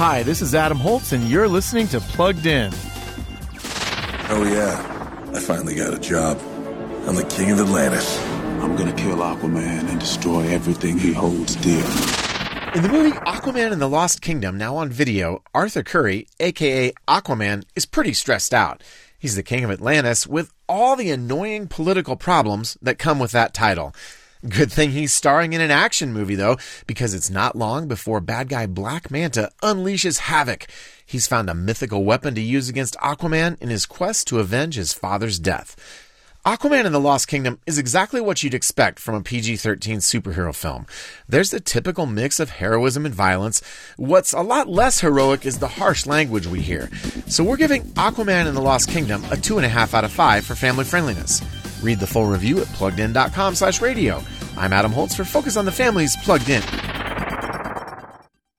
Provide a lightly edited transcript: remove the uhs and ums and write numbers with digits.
Hi, this is Adam Holtz, and you're listening to Plugged In. Oh, yeah. I finally got a job. I'm the king of Atlantis. I'm going to kill Aquaman and destroy everything he holds dear. In the movie Aquaman and the Lost Kingdom, now on video, Arthur Curry, a.k.a. Aquaman, is pretty stressed out. He's the king of Atlantis with all the annoying political problems that come with that title. Good thing he's starring in an action movie, though, because it's not long before bad guy Black Manta unleashes havoc. He's found a mythical weapon to use against Aquaman in his quest to avenge his father's death. Aquaman and the Lost Kingdom is exactly what you'd expect from a PG-13 superhero film. There's the typical mix of heroism and violence. What's a lot less heroic is the harsh language we hear. So we're giving Aquaman and the Lost Kingdom a 2.5 out of 5 for family friendliness. Read the full review at PluggedIn.com/radio. I'm Adam Holtz for Focus on the Family's Plugged In.